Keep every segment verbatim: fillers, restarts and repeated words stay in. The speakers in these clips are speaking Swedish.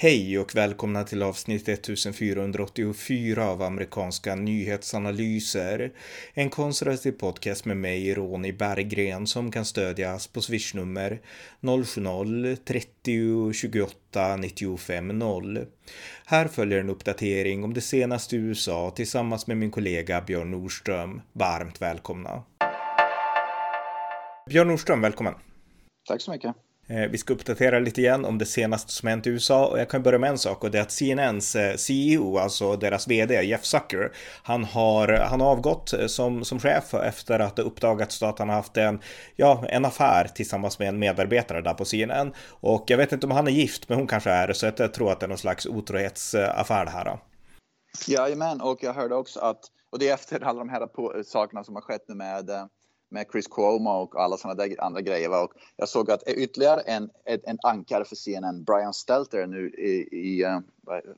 Hej och välkomna till avsnitt fjortonhundraåttiofyra av amerikanska nyhetsanalyser. En konservativ podcast med mig, Roni Berggren, som kan stödjas på swishnummer noll sjuttio trettio tjugoåtta nittiofem noll. Här följer en uppdatering om det senaste i U S A tillsammans med min kollega Björn Nordström. Varmt välkomna. Björn Nordström, välkommen. Tack så mycket. Vi ska uppdatera lite igen om det senaste som hänt i U S A, och jag kan börja med en sak, och det är att C N N:s C E O, alltså deras vd Jeff Zucker, han har, han har avgått som, som chef efter att det uppdagats att han har haft en, ja, en affär tillsammans med en medarbetare där på C N N, och jag vet inte om han är gift, men hon kanske är, så jag tror att det är någon slags otrohetsaffär här då. Jajamän, och jag hörde också att, och det är efter alla de här på, sakerna som har skett nu med med Chris Cuomo och alla sådana där andra grejer. Och jag såg att ytterligare en, en, en ankare för C N N, Brian Stelter, nu i, i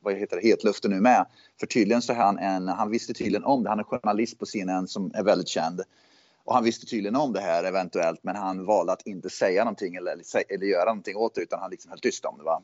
vad heter det, hetluften nu med. För tydligen så är han en, han visste tydligen om det. Han är journalist på C N N som är väldigt känd. Och han visste tydligen om det här eventuellt, men han valde att inte säga någonting eller, eller göra någonting åt det, utan han liksom höll tyst om det, va?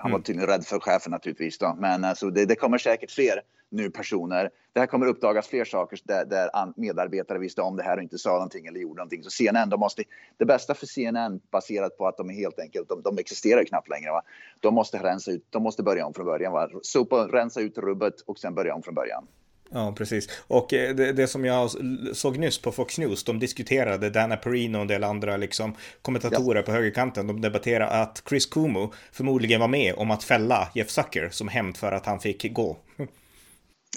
Han var tydligen rädd för chefen naturligtvis då. Men alltså, det, det kommer säkert fler nu personer. Det här kommer uppdagas fler saker där, där medarbetare visste om det här och inte sa någonting eller gjorde någonting. Så C N N, de måste, det bästa för C N N baserat på att de är helt enkelt, de, de existerar knappt längre, va? De måste rensa ut, de måste börja om från början, va? Sopa, rensa ut rubbet och sen börja om från början. Ja, precis. Och det, det som jag såg nyss på Fox News, de diskuterade, Dana Perino och en del andra liksom, kommentatorer, ja, på högerkanten, de debatterade att Chris Cuomo förmodligen var med om att fälla Jeff Zucker som hämnd för att han fick gå.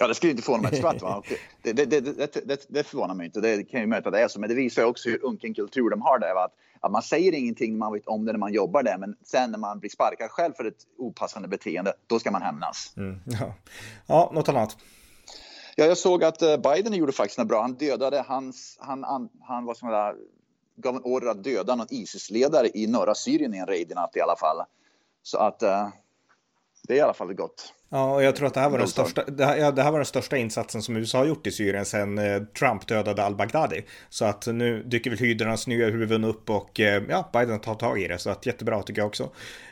Ja, det skulle inte få honom ett svart, va? Det, det, det, det, det, det förvånar mig inte, det kan ju möta det, alltså. Men det visar också hur unken kultur de har där, va? Att, att man säger ingenting man vet om det när man jobbar där, men sen när man blir sparkad själv för ett opassande beteende, då ska man hämnas. Mm, ja. ja, något annat. Ja, jag såg att Biden gjorde faktiskt något bra. Han dödade, hans, han, han, han var som där, gav en order att döda någon ISIS-ledare i norra Syrien i en raid i natt i alla fall. Så att eh, det är i alla fall gott. Ja, och jag tror att det här var den största, det här, ja, det här var den största insatsen som U S A har gjort i Syrien sedan eh, Trump dödade al-Baghdadi. Så att nu dyker väl hydrarnas nya huvuden upp, och eh, ja, Biden tar tag i det. Så att jättebra tycker jag också.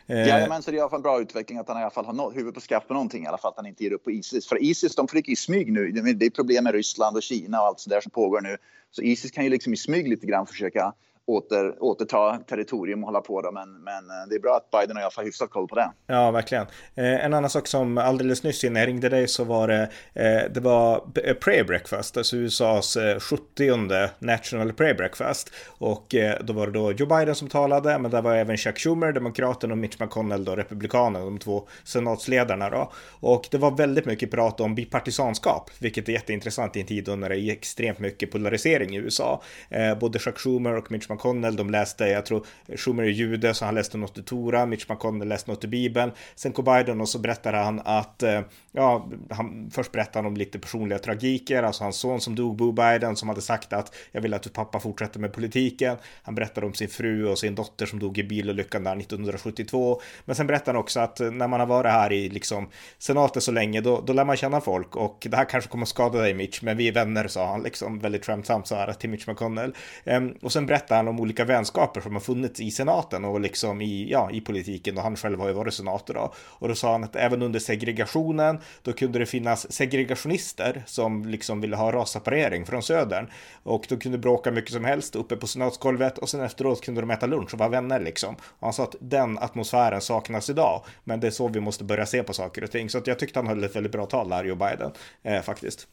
Eh... Ja, men så det är i alla fall en bra utveckling att han i alla fall har no- huvud på skaft på någonting i alla fall, att han inte ger upp på ISIS. För ISIS, de flyger i smyg nu. Det är problem med Ryssland och Kina och allt så där som pågår nu. Så ISIS kan ju liksom i smyg lite grann försöka Åter, återta territorium och hålla på dem, men, men det är bra att Biden och jag får hyfsat koll på det. Ja, verkligen. Eh, en annan sak som alldeles nyss innan jag ringde dig, så var det, eh, det var prayer breakfast, alltså U S A:s sjuttionde national prayer breakfast, och eh, då var det då Joe Biden som talade, men där var även Chuck Schumer, demokraten, och Mitch McConnell då, republikanen, de två senatsledarna då. Och det var väldigt mycket prat om bipartisanskap, vilket är jätteintressant i en tid då när det är extremt mycket polarisering i U S A. Eh, både Chuck Schumer och Mitch McConnell McConnell, de läste, jag tror Schumer är jude så han läste något i Tora, Mitch McConnell läste något i Bibeln, sen kom Biden och så berättade han att, ja, han, först berättade han om lite personliga tragiker, alltså hans son som dog, Bo Biden, som hade sagt att jag vill att du pappa fortsätter med politiken, han berättade om sin fru och sin dotter som dog i bilolyckan där nittonhundrasjuttiotvå, men sen berättade han också att när man har varit här i liksom senaten så länge, då, då lär man känna folk, och det här kanske kommer att skada dig Mitch, men vi är vänner, sa han liksom väldigt skämtsamt så här till Mitch McConnell, ehm, och sen berättade han om olika vänskaper som har funnits i senaten och liksom i, ja, i politiken, och han själv har ju varit senator då. Och då sa han att även under segregationen då kunde det finnas segregationister som liksom ville ha rasseparering från södern, och de kunde bråka mycket som helst uppe på senatsgolvet, och sen efteråt kunde de äta lunch och vara vänner liksom. Och han sa att den atmosfären saknas idag, men det är så vi måste börja se på saker och ting. Så att jag tyckte han höll ett väldigt bra tal här, Joe Biden, eh, faktiskt.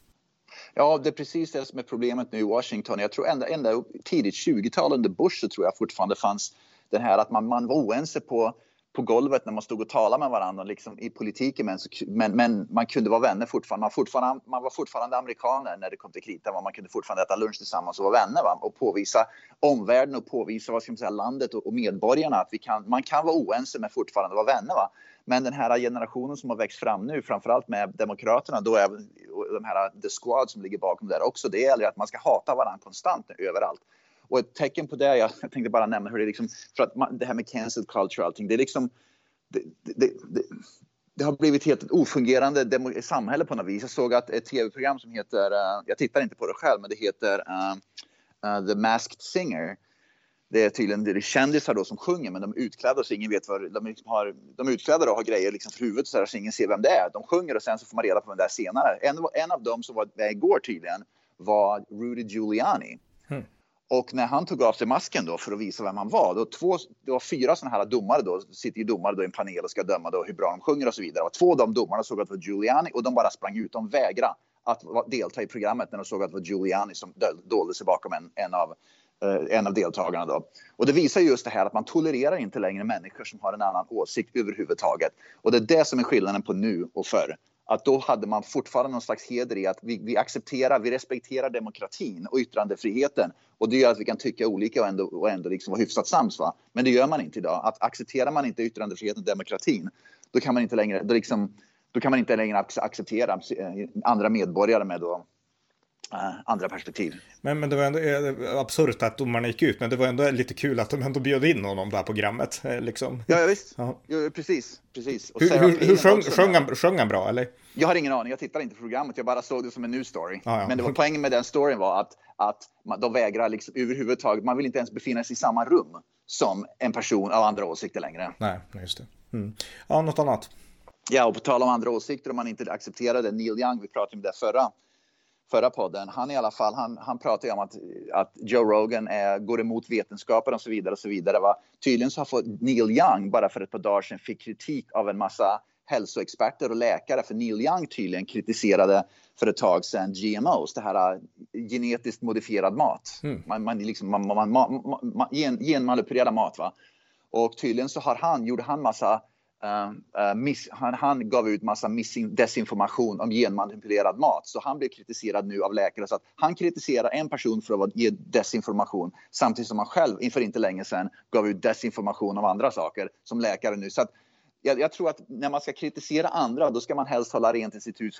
Ja, det är precis det som är problemet nu i Washington. Jag tror ända, ända upp tidigt tjugotalet under Bush så tror jag fortfarande fanns det här att man, man var oense på, på golvet när man stod och talade med varandra liksom, i politiken, men, så, men, men man kunde vara vänner fortfarande. Man, fortfarande. man var fortfarande amerikaner när det kom till kritan. Man kunde fortfarande äta lunch tillsammans och vara vänner, va? Och påvisa omvärlden och påvisa vad ska man säga, landet och, och medborgarna att vi kan, man kan vara oense men fortfarande vara vänner, va? Men den här generationen som har växt fram nu, framförallt med demokraterna, då är de här the squad som ligger bakom där också, det är att man ska hata varandra konstant överallt. Och ett tecken på det, jag tänkte bara nämna hur det liksom, för att man, det här med cancel culture och allting, det är liksom, det, det, det, det har blivit helt ett ofungerande demo- samhälle på något vis. Jag såg att ett tv-program som heter, uh, jag tittar inte på det själv, men det heter uh, uh, The Masked Singer. Det är tydligen det är kändisar då som sjunger, men de är utklädda så ingen vet vad de liksom har. De är utklädda och har grejer liksom för huvudet så, här, så ingen ser vem det är. De sjunger och sen så får man reda på vem det är senare. En, en av dem som var där igår tydligen var Rudy Giuliani. Mm. Och när han tog av sig masken då för att visa vem han var, då två, det var fyra sådana här domare då, sitter ju domare då i en panel och ska döma då hur bra de sjunger och så vidare. Och två av de domarna såg att det var Giuliani och de bara sprang ut, de vägrade att delta i programmet när de såg att det var Giuliani som dolde sig bakom en, en av en av deltagarna då. Och det visar just det här att man tolererar inte längre människor som har en annan åsikt överhuvudtaget. Och det är det som är skillnaden på nu och förr. Att då hade man fortfarande någon slags heder i att vi, vi accepterar, vi respekterar demokratin och yttrandefriheten. Och det gör att vi kan tycka olika och ändå, och ändå liksom vara hyfsat sams, va? Men det gör man inte idag. Att accepterar man inte yttrandefriheten och demokratin, då kan man inte längre, då liksom, då kan man inte längre acceptera andra medborgare med då andra perspektiv. Men, men det var ändå absurt att domarna gick ut, men det var ändå lite kul att de ändå bjöd in honom där programmet. Liksom. Ja, ja, visst. Ja. Ja, precis, precis. Och hur hur, hur sjöng, sjöng, han, sjöng han bra, eller? Jag har ingen aning, jag tittar inte på programmet, jag bara såg det som en news story. Ah, ja. Men det var poängen med den storyn var att, att man, de vägrar liksom överhuvudtaget, man vill inte ens befinna sig i samma rum som en person av andra åsikter längre. Nej, just det. Mm. Ja, något annat? Ja, och på tal om andra åsikter, om man inte accepterade Neil Young, vi pratade om det förra förra podden, han i alla fall, han, han pratar ju om att, att Joe Rogan är, går emot vetenskapen och så vidare och så vidare. Va? Tydligen så har fått Neil Young bara för ett par dagar sedan fick kritik av en massa hälsoexperter och läkare, för Neil Young tydligen kritiserade för ett tag sedan G M Os, det här genetiskt modifierad mat. Mm. Man, man, liksom, man, man, man, man, gen, genmanipulerad mat, va? Och tydligen så har han, gjorde han massa Uh, uh, miss, han, han gav ut massa missin, desinformation om genmanipulerad mat, så han blev kritiserad nu av läkare, så att han kritiserar en person för att ge desinformation samtidigt som han själv inför inte länge sedan gav ut desinformation om andra saker som läkare nu. Så att jag, jag tror att när man ska kritisera andra, då ska man helst hålla rent i sitt hus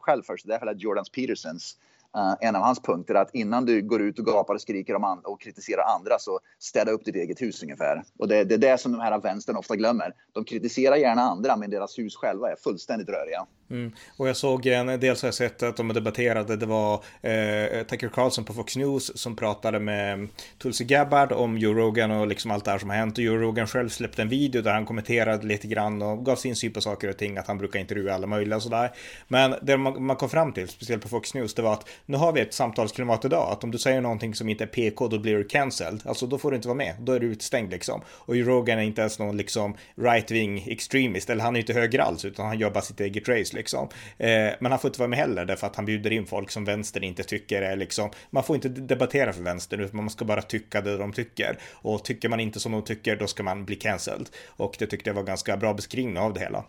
själv först. Därför är Jordan Petersons uh, en av hans punkter att innan du går ut och gapar och skriker om and- och kritiserar andra, så städa upp ditt eget hus ungefär. Och det, det är det som de här vänstern ofta glömmer. De kritiserar gärna andra, men deras hus själva är fullständigt röriga. Mm. Och jag såg en del så jag sett att de debatterade, det var eh, Tucker Carlson på Fox News som pratade med Tulsi Gabbard om Joe Rogan och liksom allt det här som har hänt, och Joe Rogan själv släppte en video där han kommenterade lite grann och gav sin syn på saker och ting, att han brukar intervjua alla möjliga och sådär. Men det man, man kom fram till, speciellt på Fox News, det var att nu har vi ett samtalsklimat idag, att om du säger någonting som inte är P K, då blir du cancelled, alltså då får du inte vara med, då är du utstängd liksom. Och Joe Rogan är inte ens någon liksom right-wing extremist, eller han är inte höger alls, utan han gör bara sitt eget race liksom. Eh, men han får inte vara med heller, därför att han bjuder in folk som vänstern inte tycker är liksom, man får inte debattera för vänstern, utan man ska bara tycka det de tycker, och tycker man inte som de tycker, då ska man bli cancelled. Och det tyckte jag var ganska bra beskrivning av det hela.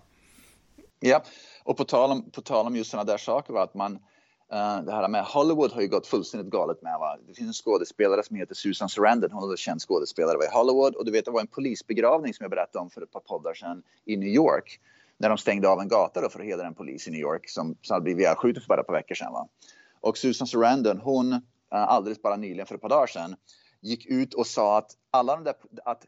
Ja, och på tal om, på tal om just sådana där saker, var att man eh, det här med Hollywood har ju gått fullständigt galet med, va? Det finns en skådespelare som heter Susan Sarandon, hon är en känd skådespelare i Hollywood, och du vet, det var en polisbegravning som jag berättade om för ett par poddar sedan i New York, när de stängde av en gata då för att hedra en polis i New York som, som hade blivit skjuten för bara ett par veckor sedan. Va? Och Susan Sarandon, hon alldeles bara nyligen för ett par dagar sedan gick ut och sa att alla de där, att,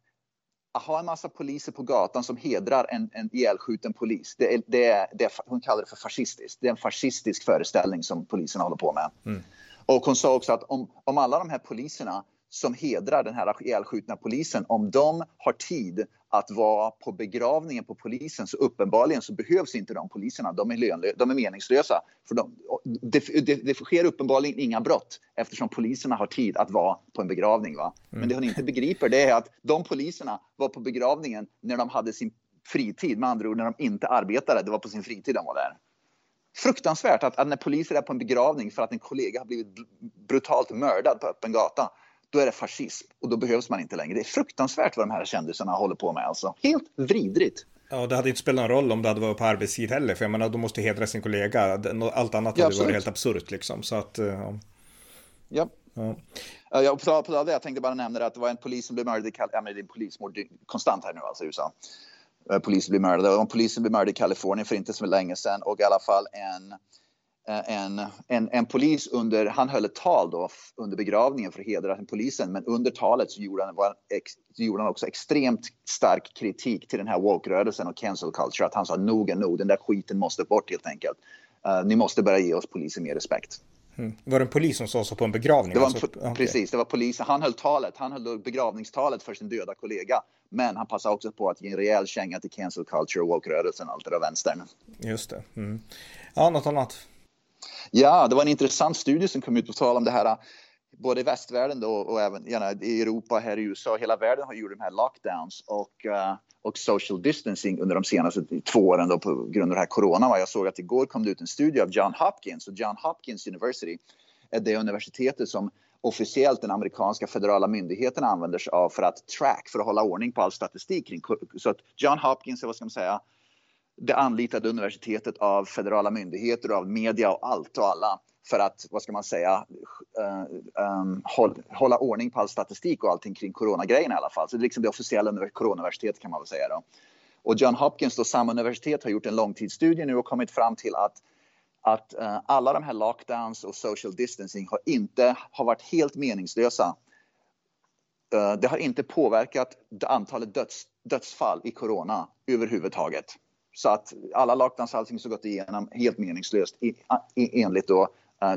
att ha en massa poliser på gatan som hedrar en, en ihjälskjuten polis, det är, det är, det är, hon kallar det för fascistiskt. Det är en fascistisk föreställning som poliserna håller på med. Mm. Och hon sa också att om, om alla de här poliserna som hedrar den här ihjälskjutna polisen, om de har tid att vara på begravningen på polisen, så uppenbarligen så behövs inte de poliserna. De är, lönlö- de är meningslösa. För de, det, det, det sker uppenbarligen inga brott eftersom poliserna har tid att vara på en begravning. Va? Mm. Men det hon inte begriper, det är att de poliserna var på begravningen när de hade sin fritid. Med andra ord, när de inte arbetade. Det var på sin fritid de var där. Fruktansvärt att, att när poliser är på en begravning för att en kollega har blivit brutalt mördad på öppen gata, då är det fascism, och då behövs man inte längre. Det är fruktansvärt vad de här kändisarna håller på med alltså. Helt vridrigt. Ja, det hade inte spelat någon roll om det hade varit på arbetstid heller, för jag menar, de måste hedra sin kollega. Allt annat hade ja, varit helt absurt liksom. Så att, ja. Ja. Ja. Jag, på, på det, jag tänkte bara nämna det, att det var en polis som blev mördad i Kalifornien. Ja, det är en polismord konstant här nu alltså i U S A. Polisen blev mördad. Och polisen blev mördad i Kalifornien för inte så länge sedan, och i alla fall en... En, en, en polis under, han höll ett tal då under begravningen för att hedra den polisen, men under talet så gjorde han, var, ex, gjorde han också extremt stark kritik till den här woke-rörelsen och cancel culture, att han sa nog är nog, den där skiten måste bort helt enkelt. Uh, ni måste börja ge oss polisen mer respekt. Mm. Det var en polis som sa så på en begravning. Det var en, alltså, okay. Precis, det var polisen. Han höll talet, han höll begravningstalet för sin döda kollega. Men han passade också på att ge en rejäl känga till cancel culture, woke-rörelsen, allt det där vänstern. Just det. Mm. Ja, något annat? Ja, det var en intressant studie som kom ut på tal om det här. Både i västvärlden då, och även ja, i Europa, här i U S A. Hela världen har gjort de här lockdowns och, uh, och social distancing under de senaste två åren då, på grund av det här corona. Jag såg att igår kom det ut en studie av John Hopkins. Och John Hopkins University är det universitetet som officiellt den amerikanska federala myndigheten använder sig av för att track, för att hålla ordning på all statistik kring. Så att John Hopkins är, vad ska man säga, det anlitade universitetet av federala myndigheter, av media och allt och alla. För att, vad ska man säga, uh, um, håll, hålla ordning på all statistik och allting kring coronagrejen i alla fall. Så det är liksom det officiella coronauniversitetet, kan man väl säga då. Och John Hopkins, då, samma universitet, har gjort en långtidsstudie nu och kommit fram till att, att uh, alla de här lockdowns och social distancing har inte har varit helt meningslösa. Uh, det har inte påverkat antalet döds, dödsfall i corona överhuvudtaget. Så att alla lockdowns och allting som gått igenom helt meningslöst i, i, enligt då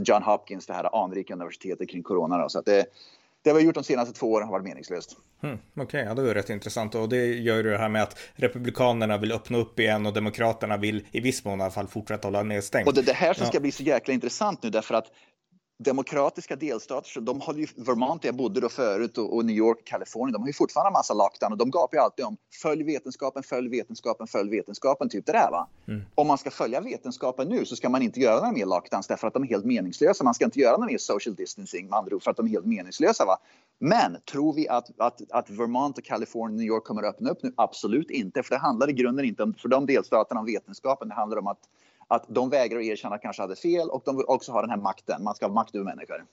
John Hopkins, det här anrika universitetet kring corona. Då. Så att det, det vi har gjort de senaste två åren har varit meningslöst. Mm, Okej, okay, ja, det är rätt intressant. Och det gör det här med att republikanerna vill öppna upp igen och demokraterna vill i viss mån i alla fall fortsätta hålla nedstängt. Och det är det här som ska ja. bli så jäkla intressant nu, därför att demokratiska delstater, de håller ju, Vermont, jag bodde då förut, och, och New York och Kalifornien, de har ju fortfarande en massa lockdown och de gapar ju alltid om följ vetenskapen, följ vetenskapen, följ vetenskapen, typ det där va. Mm. Om man ska följa vetenskapen nu så ska man inte göra några mer lockdowns därför att de är helt meningslösa. Man ska inte göra några mer social distancing, med andra ord, för att de är helt meningslösa va. Men tror vi att, att, att Vermont och Kalifornien och New York kommer att öppna upp nu? Absolut inte, för det handlar i grunden inte om, för de delstaterna, om vetenskapen, det handlar om att Att de vägrar att erkänna att kanske hade fel, och de vill också ha den här makten. Man ska ha makt över människor.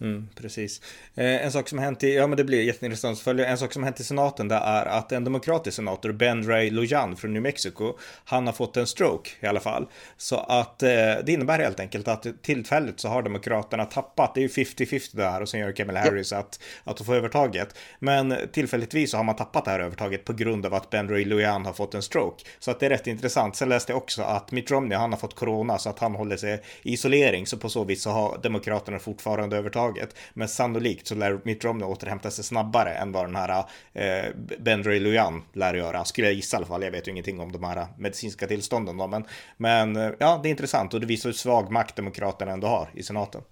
Mm, precis. Eh, en sak som hänt i, ja men det blir jätteintressant att följa. En sak som hänt i senaten där är att en demokratisk senator, Ben Ray Lujan från New Mexico, han har fått en stroke i alla fall. Så att eh, det innebär helt enkelt att tillfälligt så har demokraterna tappat, det är ju femtio femtio där, och sen gör Kamala Harris ja. att, att de får övertaget. Men tillfälligtvis så har man tappat det här övertaget på grund av att Ben Ray Lujan har fått en stroke. Så att det är rätt intressant. Sen läste jag också att Mitt Romney, han har fått corona så att han håller sig i isolering, så på så vis så har demokraterna fortfarande övertaget. Men sannolikt så lär Mitt Romney återhämta sig snabbare än vad den här eh, Ben Ray Lujan lär göra, skulle jag gissa i alla fall. Jag vet ju ingenting om de här medicinska tillstånden då, men, men ja, det är intressant och det visar hur svag makt demokraterna ändå har i senaten.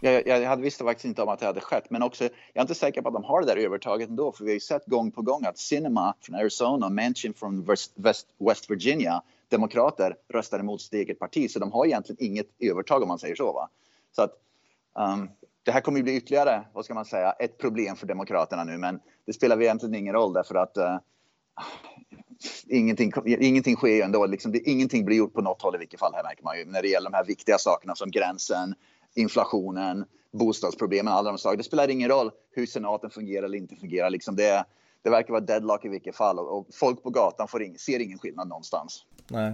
Jag, jag hade visst faktiskt inte om att det hade skett, men också, jag är inte säker på att de har det där övertaget ändå, för vi har ju sett gång på gång att Sinema från Arizona, Manchin från West, West Virginia, demokrater röstar emot sitt eget parti, så de har egentligen inget övertag om man säger så va. Så att um, det här kommer ju bli ytterligare, vad ska man säga, ett problem för demokraterna nu. Men det spelar väl egentligen ingen roll därför att uh, ingenting, ingenting sker ju ändå. Liksom, det, ingenting blir gjort på något håll i vilket fall här märker man ju. När det gäller de här viktiga sakerna som gränsen, inflationen, bostadsproblemen, alla de saker. Det spelar ingen roll hur senaten fungerar eller inte fungerar. Liksom det, det verkar vara deadlock i vilket fall. Och, och folk på gatan får in, ser ingen skillnad någonstans. Nej.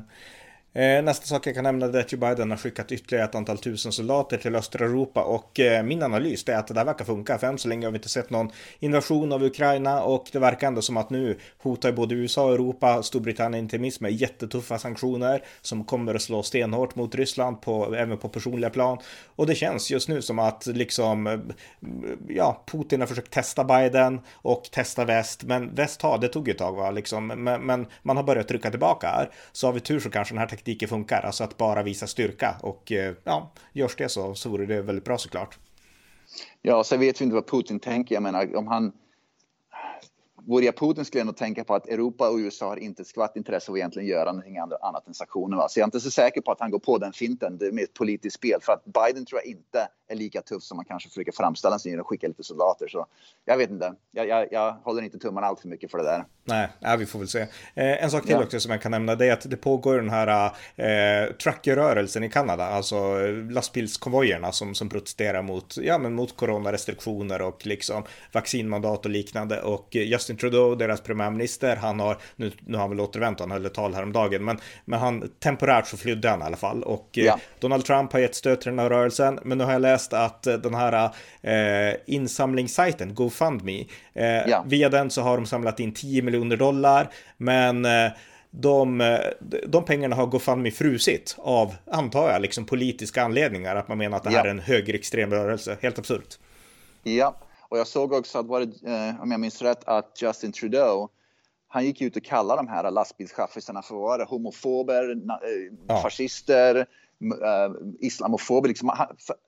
Nästa sak jag kan nämna är att Joe Biden har skickat ytterligare ett antal tusen soldater till östra Europa, och min analys är att det där verkar funka, för än så länge har vi inte sett någon invasion av Ukraina, och det verkar ändå som att nu hotar både U S A och Europa, Storbritannien inte minst, med jättetuffa sanktioner som kommer att slå stenhårt mot Ryssland på, även på personliga plan, och det känns just nu som att liksom, ja, Putin har försökt testa Biden och testa väst, men väst har, det tog ett tag va, liksom, men, men man har börjat trycka tillbaka här, så har vi tur så kanske den här tekniken diket funkar, alltså att bara visa styrka, och ja, görs det så, så vore det väldigt bra såklart. Ja, så vet vi inte vad Putin tänker, jag menar, om han vore jag Putin skulle jag nog tänka på att Europa och U S A har inte ett skvatt intresse av att egentligen göra någonting annat än sanktioner va? Så jag är inte så säker på att han går på den finten, det är ett politiskt spel, för att Biden tror jag inte är lika tuff som man kanske försöker framställa sig och skicka lite soldater, så jag vet inte, jag, jag, jag håller inte tummarna allt för mycket för det där. Nej, ja, vi får väl se. Eh, en sak till ja. också som jag kan nämna, det är att det pågår den här eh, truckerrörelsen i Kanada, alltså lastbilskonvojerna som, som protesterar mot, ja, men mot coronarestriktioner och liksom vaccinmandat och liknande, och Justin Trudeau, deras premiärminister, han har, nu, nu har han väl återvänt, han höll ett tal häromdagen, men, men han temporärt så flydde han i alla fall, och ja. eh, Donald Trump har gett stöd till den här rörelsen, men nu har jag läst att den här eh, insamlingssajten GoFundMe, eh, ja. via den så har de samlat in tio miljoner dollar, men eh, de, de pengarna har GoFundMe frusit av, antar jag, liksom politiska anledningar. Att man menar att det här ja. är en högerextrem rörelse. Helt absurt. Ja, och jag såg också att, var det, om jag minns rätt, att Justin Trudeau, han gick ut och kallade de här lastbilschaffisarna för vad det, homofober, ja. fascister, islamofober, liksom,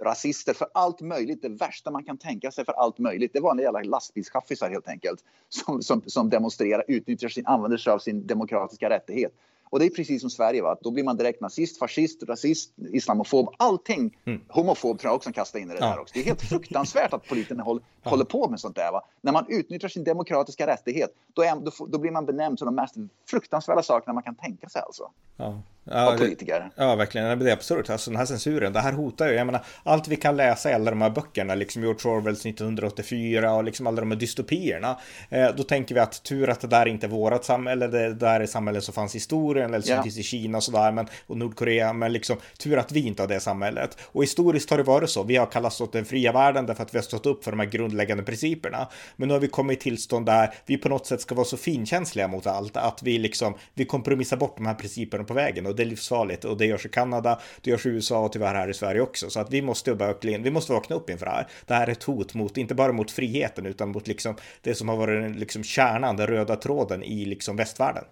rasister, för allt möjligt. Det värsta man kan tänka sig, för allt möjligt. Det var en jävla lastbilschaffisar helt enkelt som, som, som demonstrerar, utnyttjar sin, använder sig av sin demokratiska rättighet. Och det är precis som Sverige, va? Då blir man direkt nazist, fascist, rasist, islamofob, allting. Mm. Homofob tror jag också kastar in i det ja. där också. Det är helt fruktansvärt att politikerna håller, ja. håller på med sånt där, va? När man utnyttjar sin demokratiska rättighet, då, är, då, då blir man benämnd som de mest fruktansvärda sakerna man kan tänka sig, alltså. Ja. Ja, av politiker. Ja, verkligen. Det är absurt. Alltså den här censuren, det här hotar ju. Jag menar, allt vi kan läsa i alla de här böckerna, liksom George Orwells nittonhundraåttiofyra och liksom alla de här dystopierna, eh, då tänker vi att tur att det där är inte vårat samhälle, det där är samhället som fanns i historien, eller som yeah. finns i Kina och sådär, men, och Nordkorea, men liksom tur att vi inte har det samhället. Och historiskt har det varit så. Vi har kallats åt den fria världen därför att vi har stått upp för de här grundläggande principerna. Men nu har vi kommit i tillstånd där vi på något sätt ska vara så finkänsliga mot allt, att vi liksom, vi kompromissar bort de här principerna på vägen. Och det är livsfarligt, och det görs i Kanada, det görs i U S A och tyvärr här i Sverige också. Så att vi måste verkligen, vi måste vakna upp inför det här. Det här är ett hot mot, inte bara mot friheten, utan mot liksom det som har varit liksom kärnan, den röda tråden i liksom västvärlden.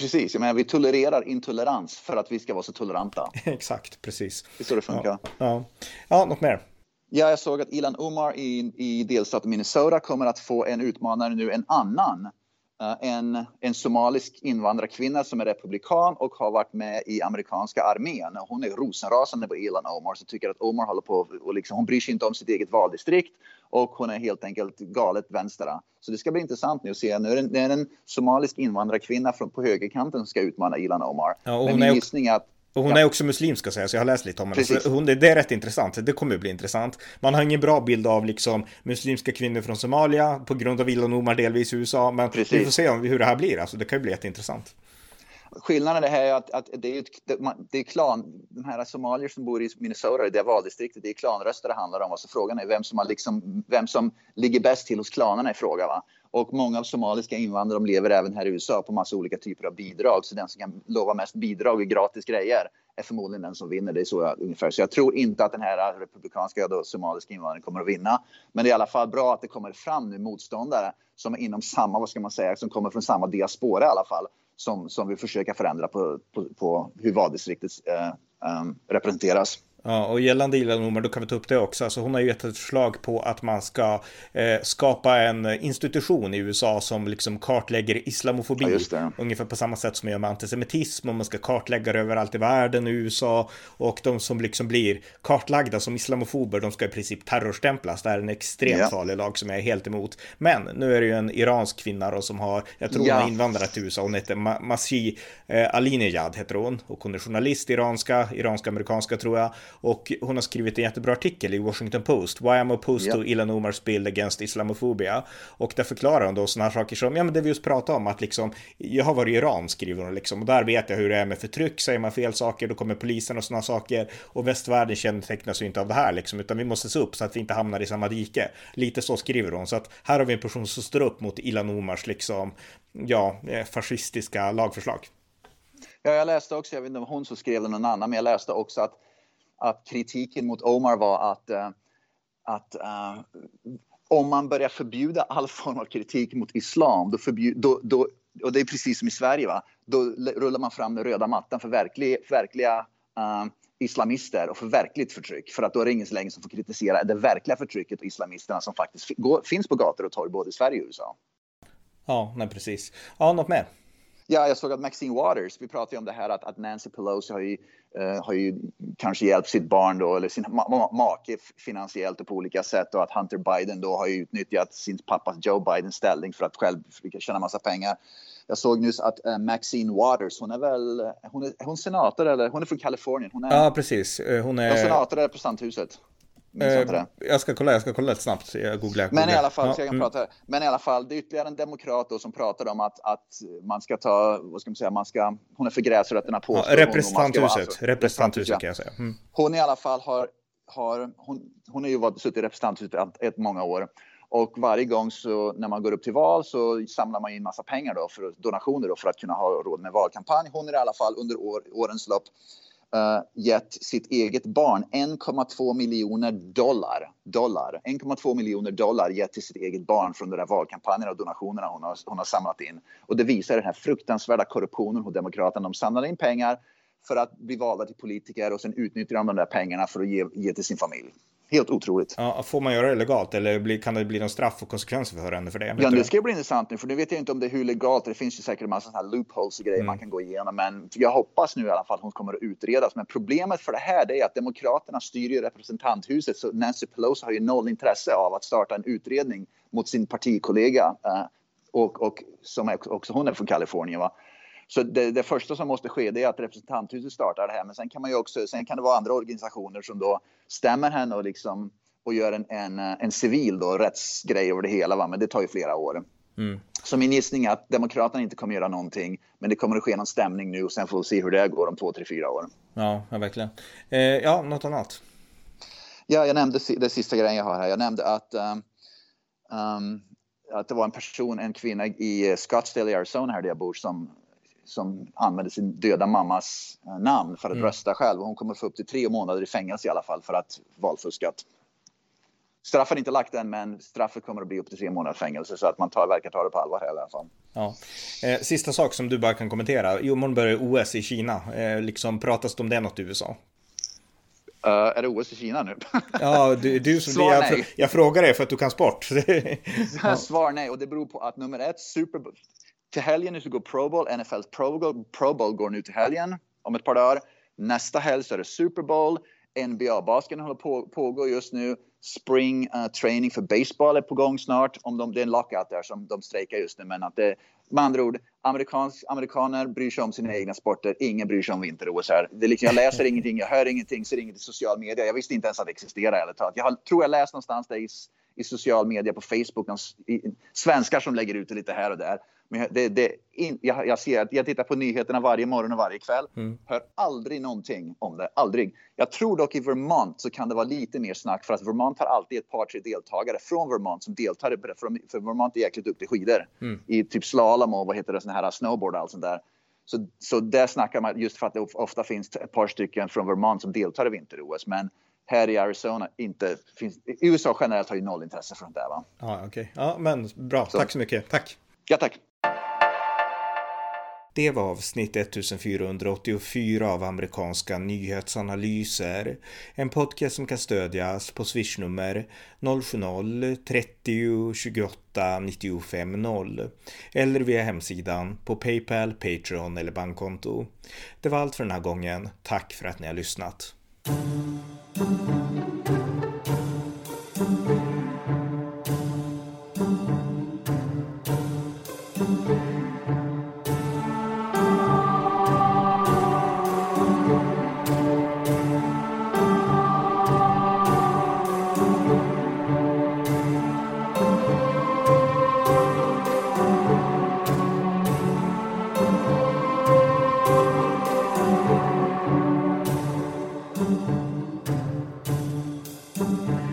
Precis, jag menar, vi tolererar intolerans för att vi ska vara så toleranta. Exakt, precis. Det är så det funkar. Ja, ja. ja något mer? Ja, jag såg att Ilhan Omar i, i delstaten Minnesota kommer att få en utmanare nu, en annan. En, en somalisk invandrarkvinna som är republikan och har varit med i amerikanska armén. Hon är rosenrasande på Ilhan Omar, som tycker att Omar håller på och liksom, hon bryr sig inte om sitt eget valdistrikt, och hon är helt enkelt galet vänstra. Så det ska bli intressant nu att se. Nu är det en, det är en somalisk invandrarkvinna från, på högerkanten som ska utmana Ilhan Omar. Ja, men min gissning är att Och hon ja. är också muslim, ska jag säga, så jag har läst lite om henne. Hon, det är rätt intressant, det kommer att bli intressant. Man har ingen bra bild av liksom muslimska kvinnor från Somalia på grund av Ilhan Omar, delvis i U S A, men precis. Vi får se om, hur det här blir, alltså, det kan ju bli jätteintressant. Skillnaden är det här att, att det är ett, det är klan, de här somalier som bor i Minnesota, i det valdistriktet, det är klanröster det handlar om, alltså frågan är vem som, har liksom, vem som ligger bäst till hos klanerna i fråga, va? Och många av somaliska invandrare, de lever även här i U S A på massa olika typer av bidrag, så den som kan lova mest bidrag och gratis grejer är förmodligen den som vinner, det är så jag, ungefär. Så jag tror inte att den här republikanska och somaliska invandraren kommer att vinna, men det är i alla fall bra att det kommer fram nu motståndare som är inom samma, vad ska man säga, som kommer från samma diaspora i alla fall, som, som vill försöka förändra på, på, på hur valdistriktet eh, um, representeras. Ja, och gällande Ilhan Omar, då kan vi ta upp det också. Alltså, hon har ju gett ett förslag på att man ska eh, skapa en institution i U S A som liksom kartlägger islamofobi, ja, ungefär på samma sätt som man gör med antisemitism, och man ska kartlägga det överallt i världen i U S A, och de som liksom blir kartlagda som islamofober, de ska i princip terrorstämplas. Det är en extremt ja. farlig lag som jag är helt emot. Men nu är det ju en iransk kvinna då, som har, jag tror ja. hon har invandrat till U S A, hon heter Ma- Masih eh, Alinejad heter hon, och hon är journalist, iranska, iransk-amerikanska tror jag. Och hon har skrivit en jättebra artikel i Washington Post, Why I'm Opposed yeah. to Ilhan Omar's Bill Against Islamophobia. Och där förklarar hon då sådana saker som, ja men det vi just pratade om, att liksom, jag har varit i Iran, skriver hon liksom, och där vet jag hur det är med förtryck, säger man fel saker, då kommer polisen och sådana saker, och västvärlden kännetecknas ju inte av det här liksom, utan vi måste se upp så att vi inte hamnar i samma dike. Lite så skriver hon, så att här har vi en person som står upp mot Ilhan Omars liksom, ja, fascistiska lagförslag. Ja, jag läste också, jag vet inte om hon som skrev det någon annan, men jag läste också att att kritiken mot Omar var att, uh, att uh, om man börjar förbjuda all form av kritik mot islam, då förbjud, då, då, och det är precis som i Sverige, va? Då rullar man fram den röda mattan för verklig, verkliga uh, islamister och för verkligt förtryck. För att då är det ingen så länge som får kritisera det verkliga förtrycket och islamisterna som faktiskt f- går, finns på gator och torg både i Sverige och U S A. Ja, nej, precis. Ja, något mer? Ja, jag såg att Maxine Waters, vi pratade ju om det här att, att Nancy Pelosi har ju, eh, har ju kanske hjälpt sitt barn då, eller sin ma- make finansiellt och på olika sätt, och att Hunter Biden då har ju utnyttjat sin pappas Joe Bidens ställning för att själv tjäna massa pengar. Jag såg nyss att eh, Maxine Waters, hon är väl, hon är, hon är senator, eller hon är från Kalifornien. Hon är, ja, precis. Hon är, är senator eller på Stanthuset. Eh, jag ska kolla, jag ska kolla lite snabbt. Jag googlar, jag googlar. Men i alla fall, ja. jag kan prata här. Men i alla fall, det är ytterligare en demokrat då som pratar om att, att man ska ta, vad ska man säga, man ska, hon är för gräsrötterna på. Ja, representanthuset, representanthuset ja. kan jag säga. Mm. Hon i alla fall har, har hon, hon är ju varit suttit i representanthuset ett många år. Och varje gång så när man går upp till val så samlar man in massa pengar då för donationer då för att kunna ha råd med valkampanj. Hon är i alla fall under år, årens lopp uh, gett sitt eget barn en komma två miljoner dollar. dollar. en komma två miljoner dollar gett till sitt eget barn från de där valkampanjerna och donationerna hon har, hon har samlat in. Och det visar den här fruktansvärda korruptionen hos demokraterna. De samlar in pengar för att bli valda till politiker och sen utnyttjar de de där pengarna för att ge, ge till sin familj. Helt otroligt. Ja, får man göra det legalt eller kan det bli någon straff och konsekvenser för henne för det? Ja, det ska bli intressant nu för nu vet jag inte om det är hur legalt. Det finns ju säkert en massa sådana här loopholes och grejer mm. man kan gå igenom. Men jag hoppas nu i alla fall att hon kommer att utredas. Men problemet för det här det är att demokraterna styr ju representanthuset. Så Nancy Pelosi har ju noll intresse av att starta en utredning mot sin partikollega. Och, och som är, också hon är från Kalifornien va? Så det, det första som måste ske det är att representanthuset startar det här. Men sen kan man ju också, sen kan det vara andra organisationer som då stämmer henne och, liksom, och gör en, en, en civil då, rättsgrej över det hela. Va? Men det tar ju flera år. Mm. Så min gissning är att demokraterna inte kommer göra någonting. Men det kommer att ske någon stämning nu och sen får vi se hur det går om två, tre, fyra år. Ja, ja verkligen. Eh, ja, något annat? Ja, jag nämnde det sista grejen jag har här. Jag nämnde att... Um, um, att det var en person, en kvinna i Scottsdale i Arizona här där jag bor som... som använde sin döda mammas namn för att mm. rösta själv. Och hon kommer få upp till tre månader i fängelse i alla fall för att valfuskat. Straffet är inte lagt än, men straffet kommer att bli upp till tre månader i fängelse så att man tar, verkar ta det på allvar här, i alla fall. Ja. Eh, sista sak som du bara kan kommentera. I morgon börjar O S i Kina. Eh, liksom, pratas det om det något i U S A? Uh, är det O S i Kina nu? Ja, du, du som Svar jag, nej. jag frågar dig för att du kan sport. ja. Svar nej, och det beror på att nummer ett, Super Bowl. Till helgen nu så går Pro Bowl, N F L's Pro Bowl, Pro Bowl går nu till helgen om ett par dagar. Nästa helg så är det Super Bowl, N B A-basken håller på pågår just nu. Spring uh, training för baseball är på gång snart. Om de, det är en lockout där som de strejkar just nu. Men att det, med andra ord, amerikans, amerikaner bryr sig om sina egna sporter. Ingen bryr sig om vinter-O S här. Det är liksom, jag läser ingenting, jag hör ingenting, ser inget i social media. Jag visste inte ens att det existerar eller talat. Jag har, tror jag läst någonstans där i, i social media på Facebook. Någon, i, svenskar som lägger ut det lite här och där. Men det, det, in, jag, jag ser att jag tittar på nyheterna varje morgon och varje kväll. Mm. Hör aldrig någonting om det. Aldrig. Jag tror dock i Vermont så kan det vara lite mer snack. För att Vermont har alltid ett par, tre deltagare från Vermont som deltar. För, för Vermont är jäkligt duktig skidor. Mm. I typ slalom och vad heter det, sån här snowboard och allt sånt där. Så, så där snackar man just för att det ofta finns ett par stycken från Vermont som deltar i vinter-O S. Men här i Arizona inte finns... U S A generellt har ju noll intresse för det där va? Ja, okej. Ja, men bra. Så. Tack så mycket. Tack. Ja, tack. Det var avsnitt fjorton åttiofyra av amerikanska nyhetsanalyser. En podcast som kan stödjas på swishnummer noll sjuttio trettio tjugoåtta nittiofem noll eller via hemsidan på PayPal, Patreon eller bankkonto. Det var allt för den här gången. Tack för att ni har lyssnat. Thank you.